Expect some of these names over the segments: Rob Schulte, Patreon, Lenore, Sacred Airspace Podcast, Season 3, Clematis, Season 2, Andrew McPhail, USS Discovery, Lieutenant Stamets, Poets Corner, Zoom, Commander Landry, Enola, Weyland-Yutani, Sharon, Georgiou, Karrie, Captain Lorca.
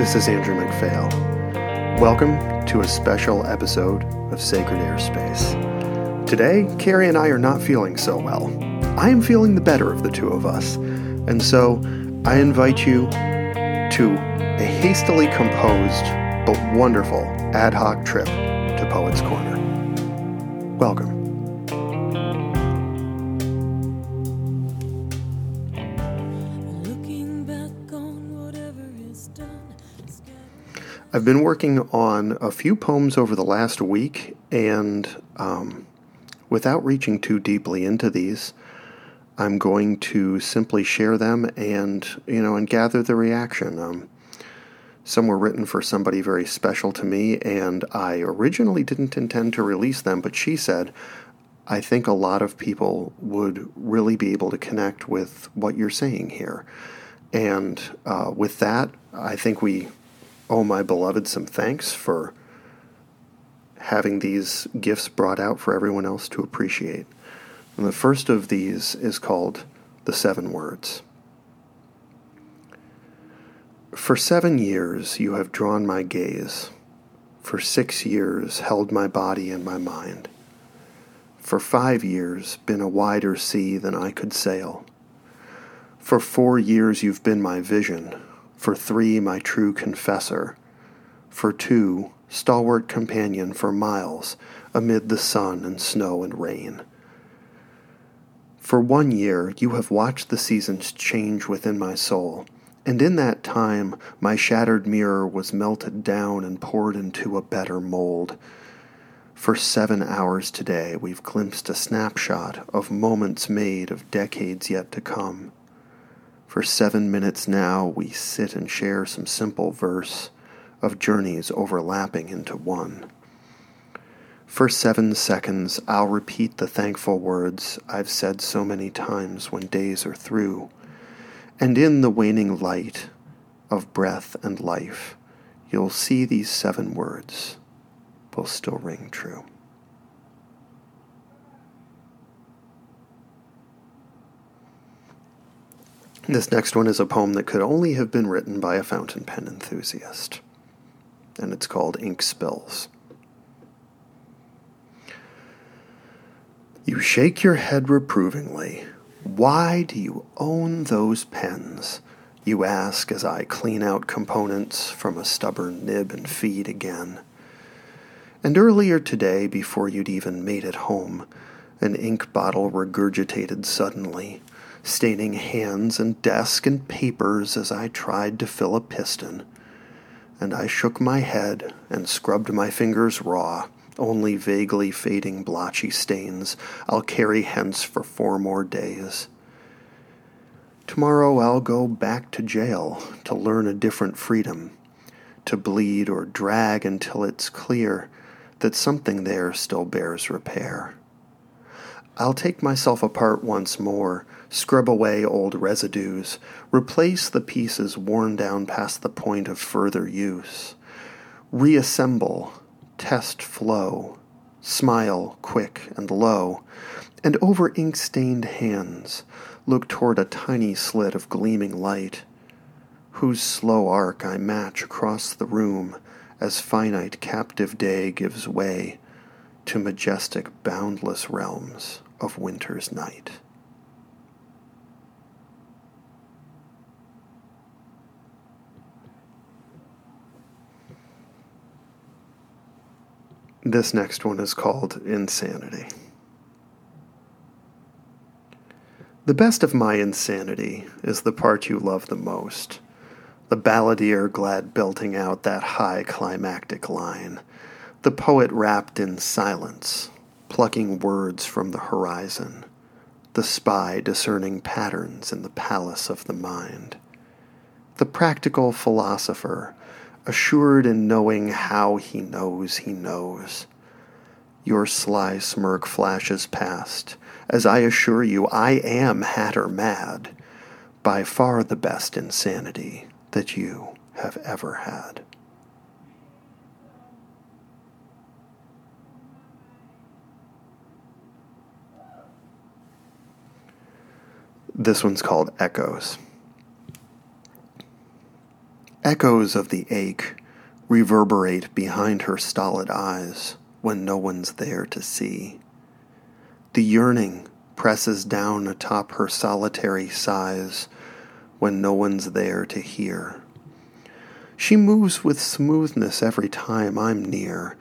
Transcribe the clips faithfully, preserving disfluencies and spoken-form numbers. This is Andrew McPhail. Welcome to a special episode of Sacred Airspace. Today, Karrie and I are not feeling so well. I am feeling the better of the two of us, and so I invite you to a hastily composed but wonderful ad hoc trip to Poets Corner. Welcome. I've been working on a few poems over the last week, and um, without reaching too deeply into these, I'm going to simply share them and, you know, and gather the reaction. Um, some were written for somebody very special to me, and I originally didn't intend to release them, but she said, I think a lot of people would really be able to connect with what you're saying here. And uh, with that, I think we... Oh, my beloved, some thanks for having these gifts brought out for everyone else to appreciate. And the first of these is called The Seven Words. For seven years you have drawn my gaze. For six years held my body and my mind. For five years been a wider sea than I could sail. For four years you've been my vision. For three, my true confessor. For two, stalwart companion for miles amid the sun and snow and rain. For one year, you have watched the seasons change within my soul, and in that time, my shattered mirror was melted down and poured into a better mold. For seven hours today, we've glimpsed a snapshot of moments made of decades yet to come. For seven minutes now, we sit and share some simple verse of journeys overlapping into one. For seven seconds, I'll repeat the thankful words I've said so many times when days are through. And in the waning light of breath and life, you'll see these seven words will still ring true. This next one is a poem that could only have been written by a fountain pen enthusiast, and it's called Ink Spills. You shake your head reprovingly. Why do you own those pens? You ask as I clean out components from a stubborn nib and feed again. And earlier today, before you'd even made it home, an ink bottle regurgitated suddenly, staining hands and desk and papers as I tried to fill a piston, and I shook my head and scrubbed my fingers raw, only vaguely fading blotchy stains I'll carry hence for four more days. Tomorrow I'll go back to jail to learn a different freedom, to bleed or drag until it's clear that something there still bears repair. I'll take myself apart once more, scrub away old residues, replace the pieces worn down past the point of further use, reassemble, test flow, smile quick and low, and over ink-stained hands look toward a tiny slit of gleaming light, whose slow arc I match across the room as finite captive day gives way to majestic boundless realms of winter's night. This next one is called Insanity. The best of my insanity is the part you love the most, the balladeer glad belting out that high climactic line, the poet wrapped in silence, plucking words from the horizon, the spy discerning patterns in the palace of the mind, the practical philosopher assured in knowing how he knows he knows. Your sly smirk flashes past, as I assure you I am hatter mad, by far the best insanity that you have ever had. This one's called Echoes. Echoes of the ache reverberate behind her stolid eyes when no one's there to see. The yearning presses down atop her solitary sighs when no one's there to hear. She moves with smoothness every time I'm near,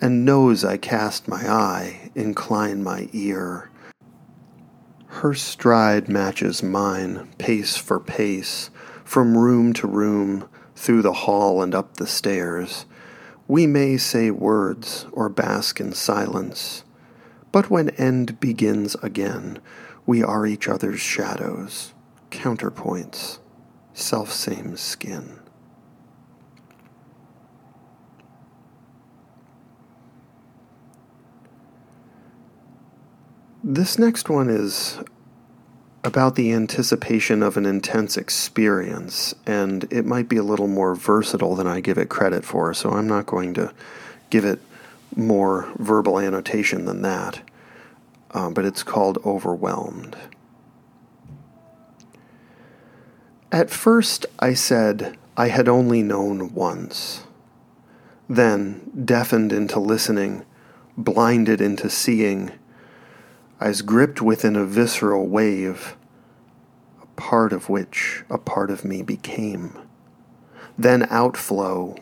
and knows I cast my eye, incline my ear. Her stride matches mine, pace for pace, from room to room, through the hall and up the stairs. We may say words or bask in silence, but when end begins again, we are each other's shadows, counterpoints, selfsame skin. This next one is about the anticipation of an intense experience, and it might be a little more versatile than I give it credit for, so I'm not going to give it more verbal annotation than that, um, but it's called Overwhelmed. At first I said I had only known once, then deafened into listening, blinded into seeing, I was gripped within a visceral wave, a part of which a part of me became. Then outflow,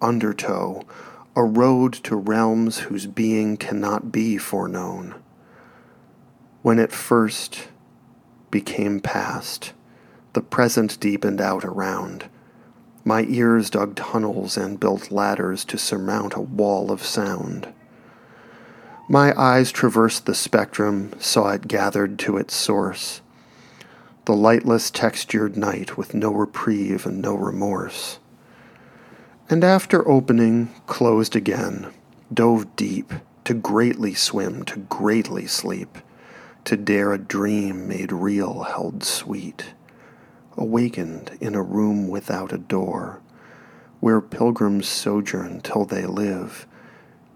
undertow, a road to realms whose being cannot be foreknown. When it first became past, the present deepened out around. My ears dug tunnels and built ladders to surmount a wall of sound. My eyes traversed the spectrum, saw it gathered to its source, the lightless textured night with no reprieve and no remorse. And after opening, closed again, dove deep, to greatly swim, to greatly sleep, to dare a dream made real, held sweet, awakened in a room without a door, where pilgrims sojourn till they live,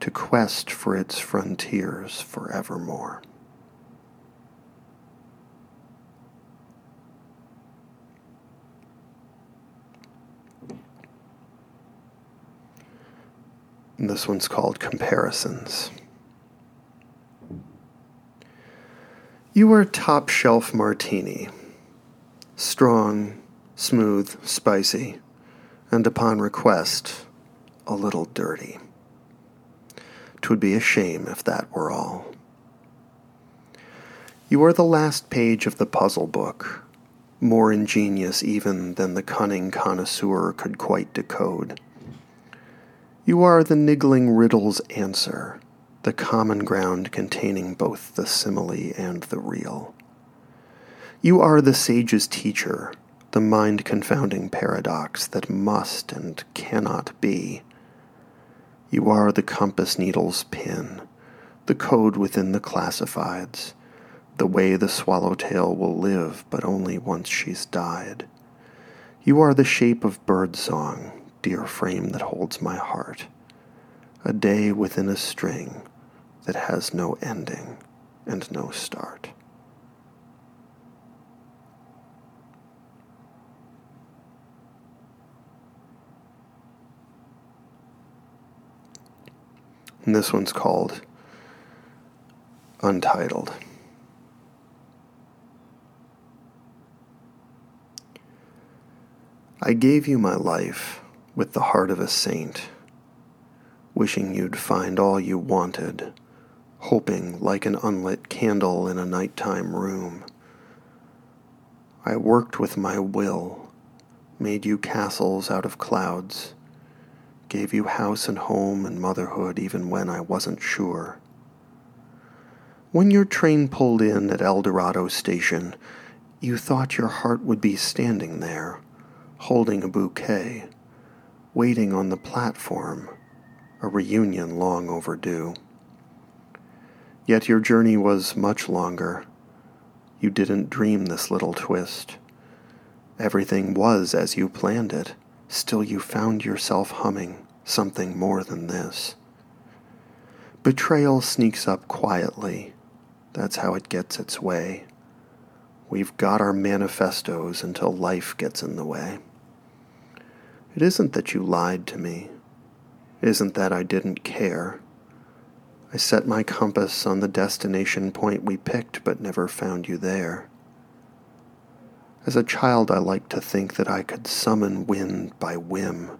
to quest for its frontiers forevermore. And this one's called Comparisons. You were a top shelf martini, strong, smooth, spicy, and upon request, a little dirty. 'Twould be a shame if that were all. You are the last page of the puzzle book, more ingenious even than the cunning connoisseur could quite decode. You are the niggling riddle's answer, the common ground containing both the simile and the real. You are the sage's teacher, the mind-confounding paradox that must and cannot be. You are the compass needle's pin, the code within the classifieds, the way the swallowtail will live but only once she's died. You are the shape of birdsong, dear frame that holds my heart, a day within a string that has no ending and no start. And this one's called Untitled. I gave you my life with the heart of a saint, wishing you'd find all you wanted, hoping like an unlit candle in a nighttime room. I worked with my will, made you castles out of clouds, gave you house and home and motherhood even when I wasn't sure. When your train pulled in at El Dorado Station, you thought your heart would be standing there, holding a bouquet, waiting on the platform, a reunion long overdue. Yet your journey was much longer. You didn't dream this little twist. Everything was as you planned it. Still you found yourself humming something more than this. Betrayal sneaks up quietly. That's how it gets its way. We've got our manifestos until life gets in the way. It isn't that you lied to me. It isn't that I didn't care. I set my compass on the destination point we picked, but never found you there. As a child, I liked to think that I could summon wind by whim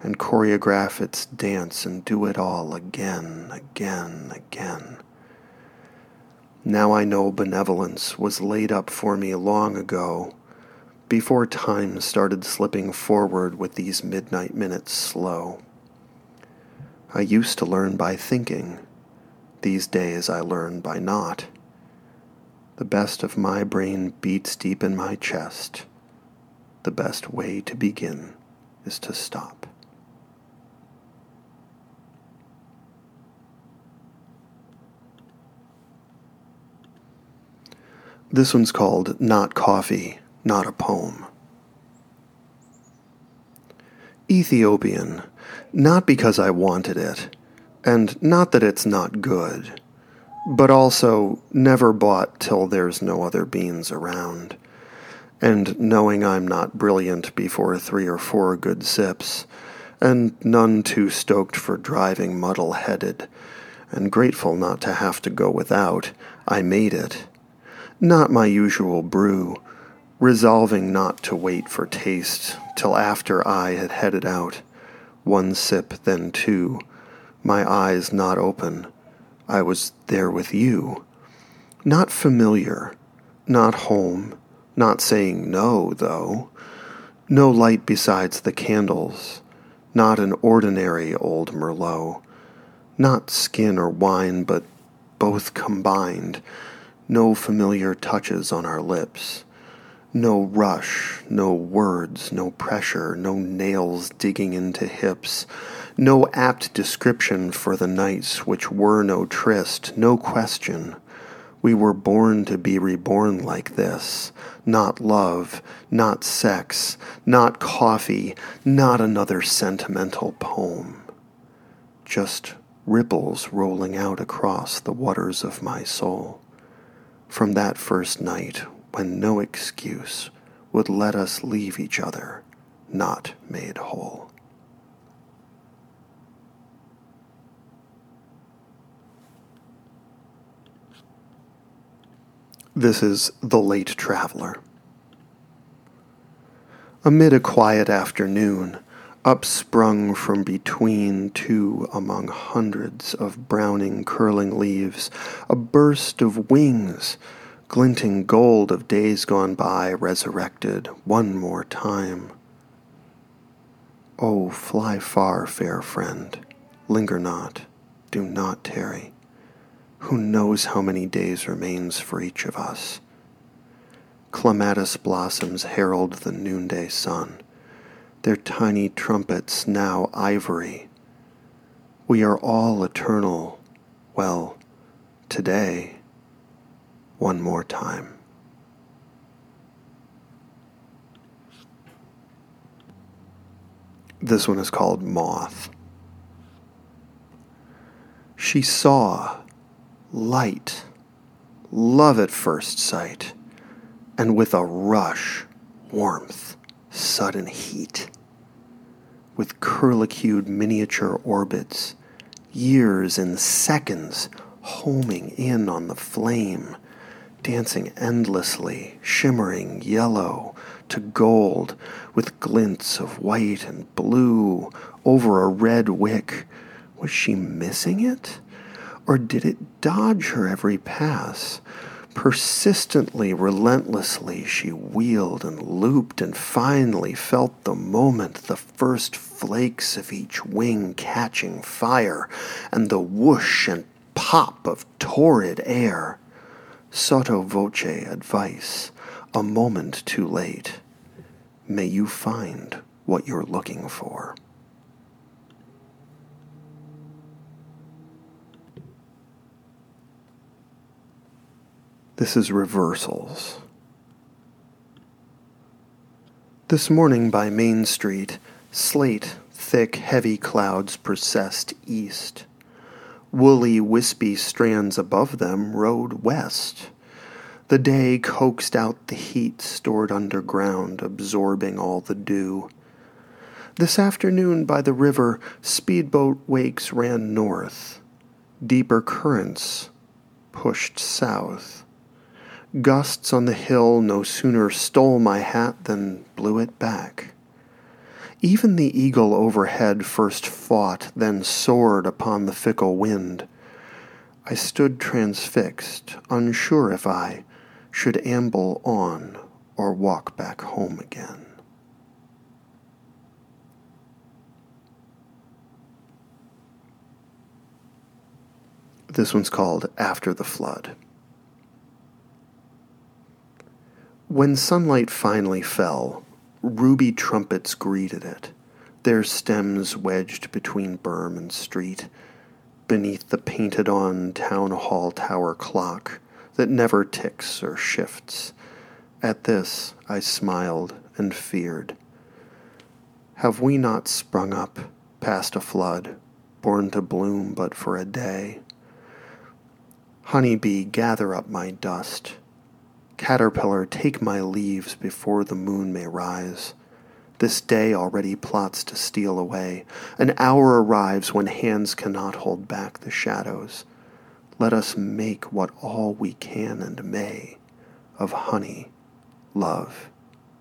and choreograph its dance and do it all again, again, again. Now I know benevolence was laid up for me long ago, before time started slipping forward with these midnight minutes slow. I used to learn by thinking. These days I learn by not. The best of my brain beats deep in my chest. The best way to begin is to stop. This one's called Not Coffee, Not a Poem. Ethiopian, not because I wanted it, and not that it's not good, but also never bought till there's no other beans around, and knowing I'm not brilliant before three or four good sips, and none too stoked for driving muddle-headed, and grateful not to have to go without, I made it. Not my usual brew, resolving not to wait for taste till after I had headed out. One sip, then two, my eyes not open. I was there with you. Not familiar, not home, not saying no, though. No light besides the candles, not an ordinary old Merlot. Not skin or wine, but both combined. No familiar touches on our lips. No rush, no words, no pressure, no nails digging into hips, no apt description for the nights which were no tryst, no question. We were born to be reborn like this. Not love, not sex, not coffee, not another sentimental poem. Just ripples rolling out across the waters of my soul. From that first night, when no excuse would let us leave each other, not made whole. This is The Late Traveler. Amid a quiet afternoon, upsprung from between two among hundreds of browning curling leaves, a burst of wings, glinting gold of days gone by, resurrected one more time. Oh, fly far, fair friend, linger not, do not tarry. Who knows how many days remains for each of us? Clematis blossoms herald the noonday sun, their tiny trumpets now ivory. We are all eternal, well, today, one more time. This one is called Moth. She saw light, love at first sight, and with a rush, warmth, sudden heat. With curlicued miniature orbits, years in seconds, homing in on the flame, dancing endlessly, shimmering yellow to gold, with glints of white and blue over a red wick. Was she missing it? Or did it dodge her every pass? Persistently, relentlessly, she wheeled and looped and finally felt the moment, the first flakes of each wing catching fire, and the whoosh and pop of torrid air. Sotto voce advice, a moment too late. May you find what you're looking for. This is Reversals. This morning by Main Street, slate, thick, heavy clouds processed east. Woolly, wispy strands above them rode west. The day coaxed out the heat stored underground, absorbing all the dew. This afternoon by the river, speedboat wakes ran north. Deeper currents pushed south. Gusts on the hill no sooner stole my hat than blew it back. Even the eagle overhead first fought, then soared upon the fickle wind. I stood transfixed, unsure if I should amble on or walk back home again. This one's called After the Flood. When sunlight finally fell, ruby trumpets greeted it, their stems wedged between berm and street, beneath the painted-on town hall tower clock that never ticks or shifts. At this I smiled and feared. Have we not sprung up past a flood, born to bloom but for a day? Honeybee, gather up my dust. Caterpillar, take my leaves before the moon may rise. This day already plots to steal away. An hour arrives when hands cannot hold back the shadows. Let us make what all we can and may of honey, love,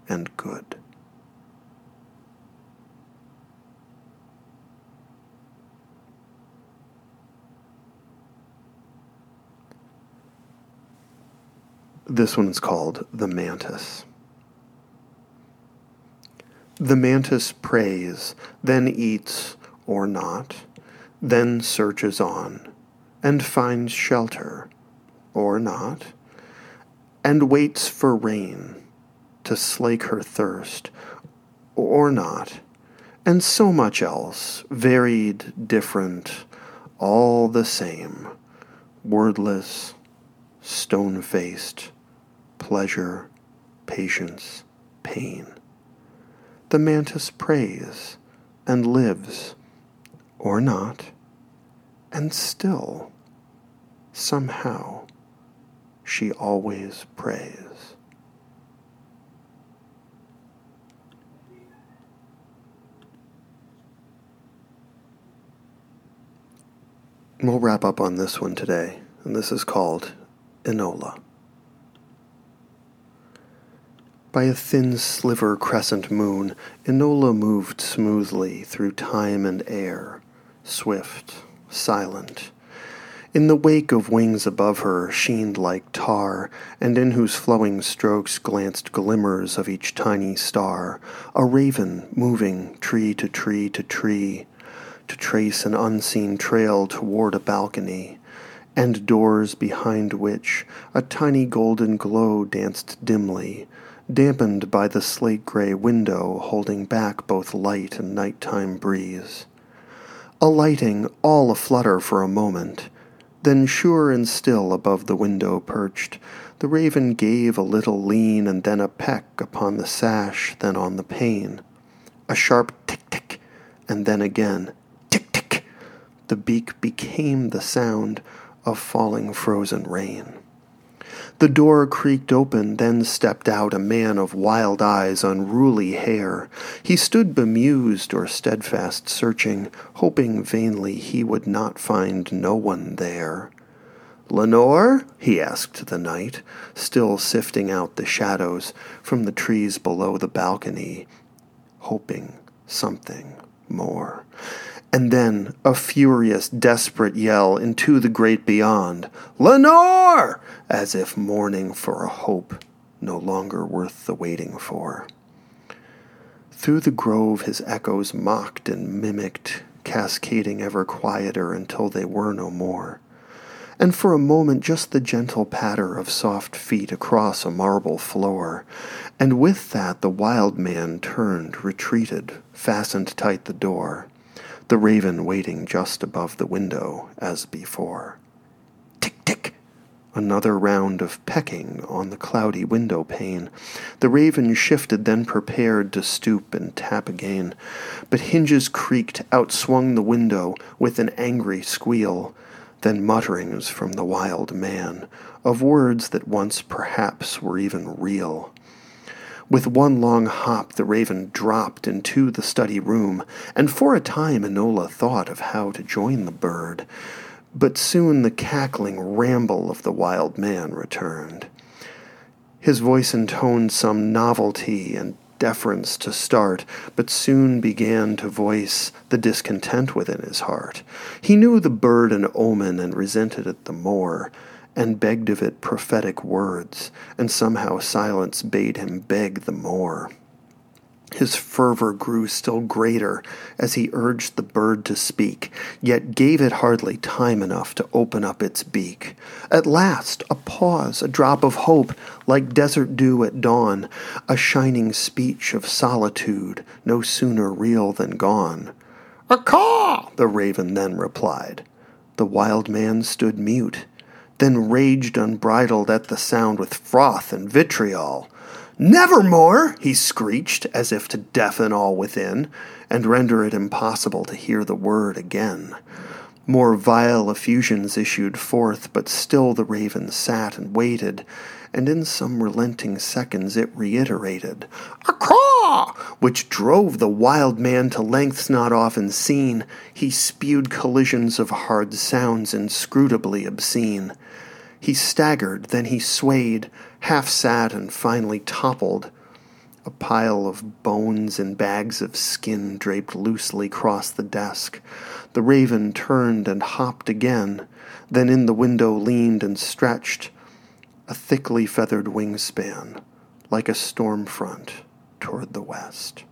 and good. This one's called The Mantis. The mantis preys, then eats or not, then searches on, and finds shelter or not, and waits for rain to slake her thirst or not, and so much else, varied, different, all the same, wordless, stone-faced, pleasure, patience, pain. The mantis preys and lives, or not, and still, somehow, she always preys. We'll wrap up on this one today, and this is called Enola. By a thin sliver crescent moon, Enola moved smoothly through time and air, swift, silent. In the wake of wings above her sheened like tar, and in whose flowing strokes glanced glimmers of each tiny star, a raven moving tree to tree to tree, to trace an unseen trail toward a balcony, and doors behind which a tiny golden glow danced dimly, dampened by the slate-gray window holding back both light and nighttime breeze. Alighting all aflutter for a moment, then sure and still above the window perched, the raven gave a little lean and then a peck upon the sash, then on the pane. A sharp tick-tick, and then again, tick-tick. The beak became the sound of falling frozen rain. The door creaked open, then stepped out a man of wild eyes, unruly hair. He stood bemused or steadfast searching, hoping vainly he would not find no one there. "Lenore?" he asked the knight, still sifting out the shadows from the trees below the balcony, hoping something more. And then a furious, desperate yell into the great beyond, "Lenore!" as if mourning for a hope no longer worth the waiting for. Through the grove his echoes mocked and mimicked, cascading ever quieter until they were no more, and for a moment just the gentle patter of soft feet across a marble floor, and with that the wild man turned, retreated, fastened tight the door, the raven waiting just above the window as before. Tick-tick! Another round of pecking on the cloudy window pane. The raven shifted, then prepared to stoop and tap again, but hinges creaked, outswung the window with an angry squeal, then mutterings from the wild man, of words that once perhaps were even real. With one long hop the raven dropped into the study room, and for a time Enola thought of how to join the bird. But soon the cackling ramble of the wild man returned. His voice intoned some novelty and deference to start, but soon began to voice the discontent within his heart. He knew the bird an omen and resented it the more, and begged of it prophetic words, and somehow silence bade him beg the more. His fervor grew still greater as he urged the bird to speak, yet gave it hardly time enough to open up its beak. At last, a pause, a drop of hope, like desert dew at dawn, a shining speech of solitude, no sooner real than gone. "A caw!" the raven then replied. The wild man stood mute, then raged unbridled at the sound with froth and vitriol. "Nevermore!" he screeched, as if to deafen all within, and render it impossible to hear the word again. More vile effusions issued forth, but still the raven sat and waited, and in some relenting seconds it reiterated, "A caw!" which drove the wild man to lengths not often seen. He spewed collisions of hard sounds inscrutably obscene. He staggered, then he swayed, half sat and finally toppled. A pile of bones and bags of skin draped loosely across the desk. The raven turned and hopped again, then in the window leaned and stretched, a thickly feathered wingspan, like a storm front toward the west.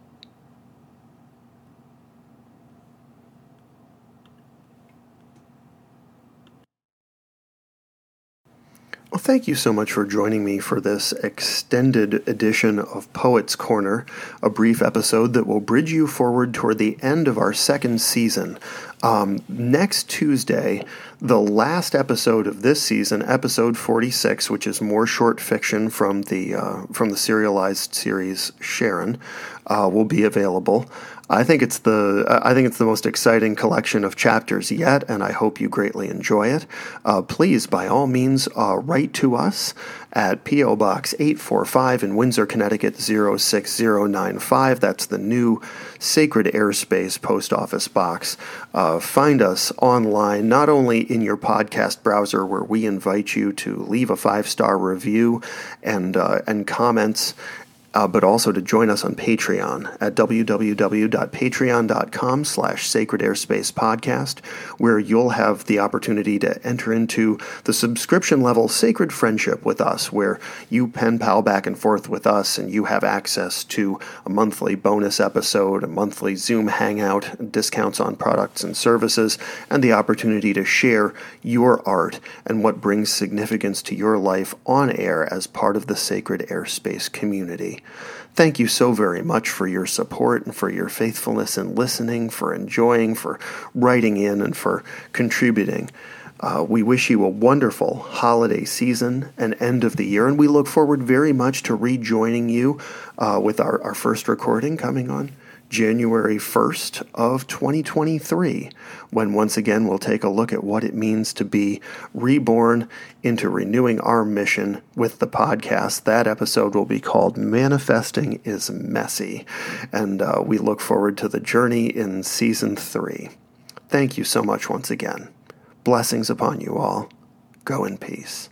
Well, thank you so much for joining me for this extended edition of Poets Corner, a brief episode that will bridge you forward toward the end of our second season. Um, next Tuesday, the last episode of this season, episode forty-six, which is more short fiction from the uh, from the serialized series Sharon, uh, will be available. I think it's the I think it's the most exciting collection of chapters yet, and I hope you greatly enjoy it. Uh, please, by all means, uh, write to us at P O Box eight four five in Windsor, Connecticut zero six zero nine five. That's the new Sacred Airspace Post Office Box. Uh, Find us online, not only in your podcast browser, where we invite you to leave a five-star review and uh, and comments, uh, but also to join us on Patreon at www.patreon.com slash Sacred Airspace Podcast, where you'll have the opportunity to enter into the subscription-level Sacred Friendship with us, where you pen pal back and forth with us, and you have access to a monthly bonus episode, a monthly Zoom hangout, discounts on products and services, and the opportunity to share your art and what brings significance to your life on air as part of the Sacred Airspace community. Thank you so very much for your support and for your faithfulness in listening, for enjoying, for writing in, and for contributing. Uh, we wish you a wonderful holiday season and end of the year, and we look forward very much to rejoining you uh, with our, our first recording coming on January first of twenty twenty-three, when once again we'll take a look at what it means to be reborn into renewing our mission with the podcast. That episode will be called Manifesting is Messy, and uh, we look forward to the journey in Season three. Thank you so much once again. Blessings upon you all. Go in peace.